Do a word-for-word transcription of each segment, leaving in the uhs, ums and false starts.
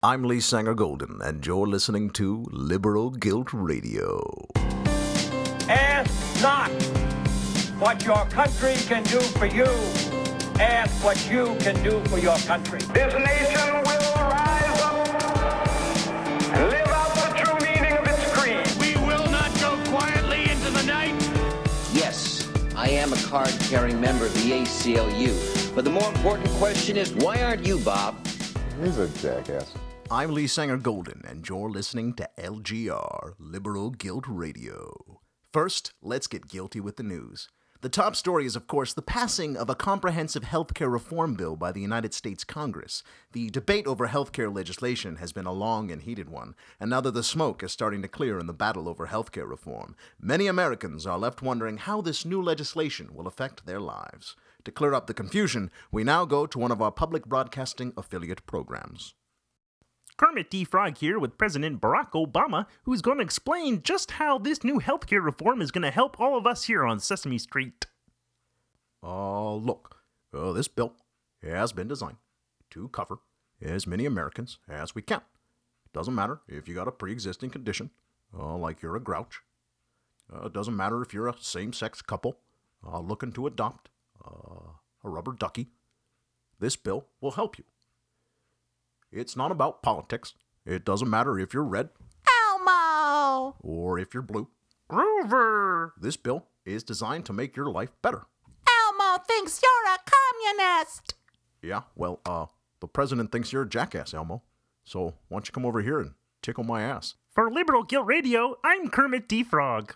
I'm Lee Sanger-Golden, and you're listening to Liberal Guilt Radio. Ask not what your country can do for you. Ask what you can do for your country. This nation will rise up and live out the true meaning of its creed. We will not go quietly into the night. Yes, I am a card-carrying member of the A C L U. But the more important question is, why aren't you, Bob? He's a jackass. I'm Lee Sanger-Golden, and you're listening to L G R, Liberal Guilt Radio. First, let's get guilty with the news. The top story is, of course, the passing of a comprehensive healthcare reform bill by the United States Congress. The debate over healthcare legislation has been a long and heated one, and now that the smoke is starting to clear in the battle over healthcare reform, many Americans are left wondering how this new legislation will affect their lives. To clear up the confusion, we now go to one of our public broadcasting affiliate programs. Kermit D. Frog here with President Barack Obama, who's going to explain just how this new healthcare reform is going to help all of us here on Sesame Street. Oh, uh, look, uh, this bill has been designed to cover as many Americans as we can. Doesn't matter if you got a pre-existing condition, uh, like you're a grouch. Uh, doesn't matter if you're a same-sex couple uh, looking to adopt uh, a rubber ducky. This bill will help you. It's not about politics. It doesn't matter if you're red, Elmo, or if you're blue, Grover. This bill is designed to make your life better. Elmo thinks you're a communist. Yeah, well, uh, the president thinks you're a jackass, Elmo. So why don't you come over here and tickle my ass? For Liberal Guilt Radio, I'm Kermit D. Frog.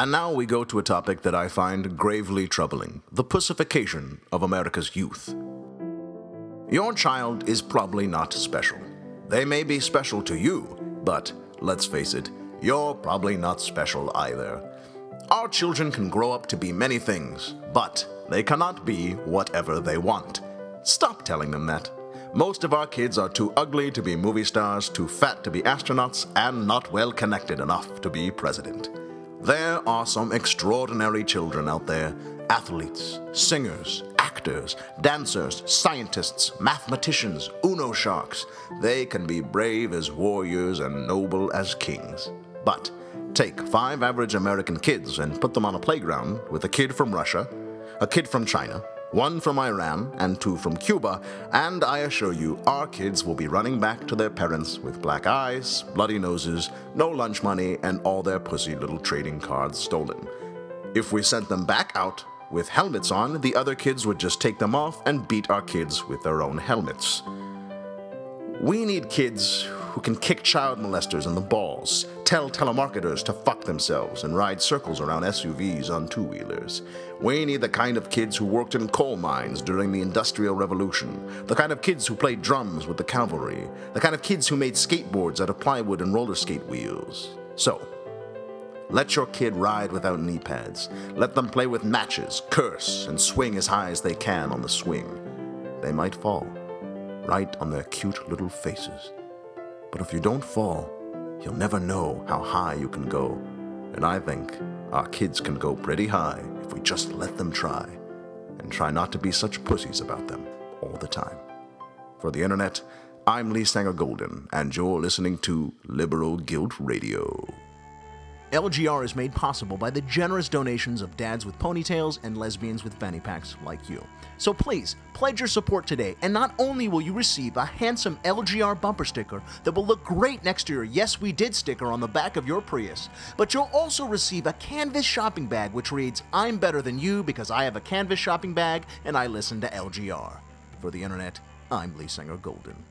And now we go to a topic that I find gravely troubling, the pussification of America's youth. Your child is probably not special. They may be special to you, but let's face it, you're probably not special either. Our children can grow up to be many things, but they cannot be whatever they want. Stop telling them that. Most of our kids are too ugly to be movie stars, too fat to be astronauts, and not well connected enough to be president. There are some extraordinary children out there, athletes, singers, actors, dancers, scientists, mathematicians, Uno sharks. They can be brave as warriors and noble as kings. But take five average American kids and put them on a playground with a kid from Russia, a kid from China, one from Iran, and two from Cuba, and I assure you, our kids will be running back to their parents with black eyes, bloody noses, no lunch money, and all their pussy little trading cards stolen. If we sent them back out with helmets on, the other kids would just take them off and beat our kids with their own helmets. We need kids who can kick child molesters in the balls, tell telemarketers to fuck themselves, and ride circles around S U Vs on two-wheelers. We need the kind of kids who worked in coal mines during the Industrial Revolution, the kind of kids who played drums with the cavalry, the kind of kids who made skateboards out of plywood and roller skate wheels. So, let your kid ride without knee pads. Let them play with matches, curse, and swing as high as they can on the swing. They might fall, right on their cute little faces. But if you don't fall, you'll never know how high you can go. And I think our kids can go pretty high if we just let them try. And try not to be such pussies about them all the time. For the internet, I'm Lee Sanger-Golden, and you're listening to Liberal Guilt Radio. L G R is made possible by the generous donations of dads with ponytails and lesbians with fanny packs like you. So please, pledge your support today, and not only will you receive a handsome L G R bumper sticker that will look great next to your Yes We Did sticker on the back of your Prius, but you'll also receive a canvas shopping bag which reads, I'm better than you because I have a canvas shopping bag and I listen to L G R. For the internet, I'm Lee Sanger-Golden.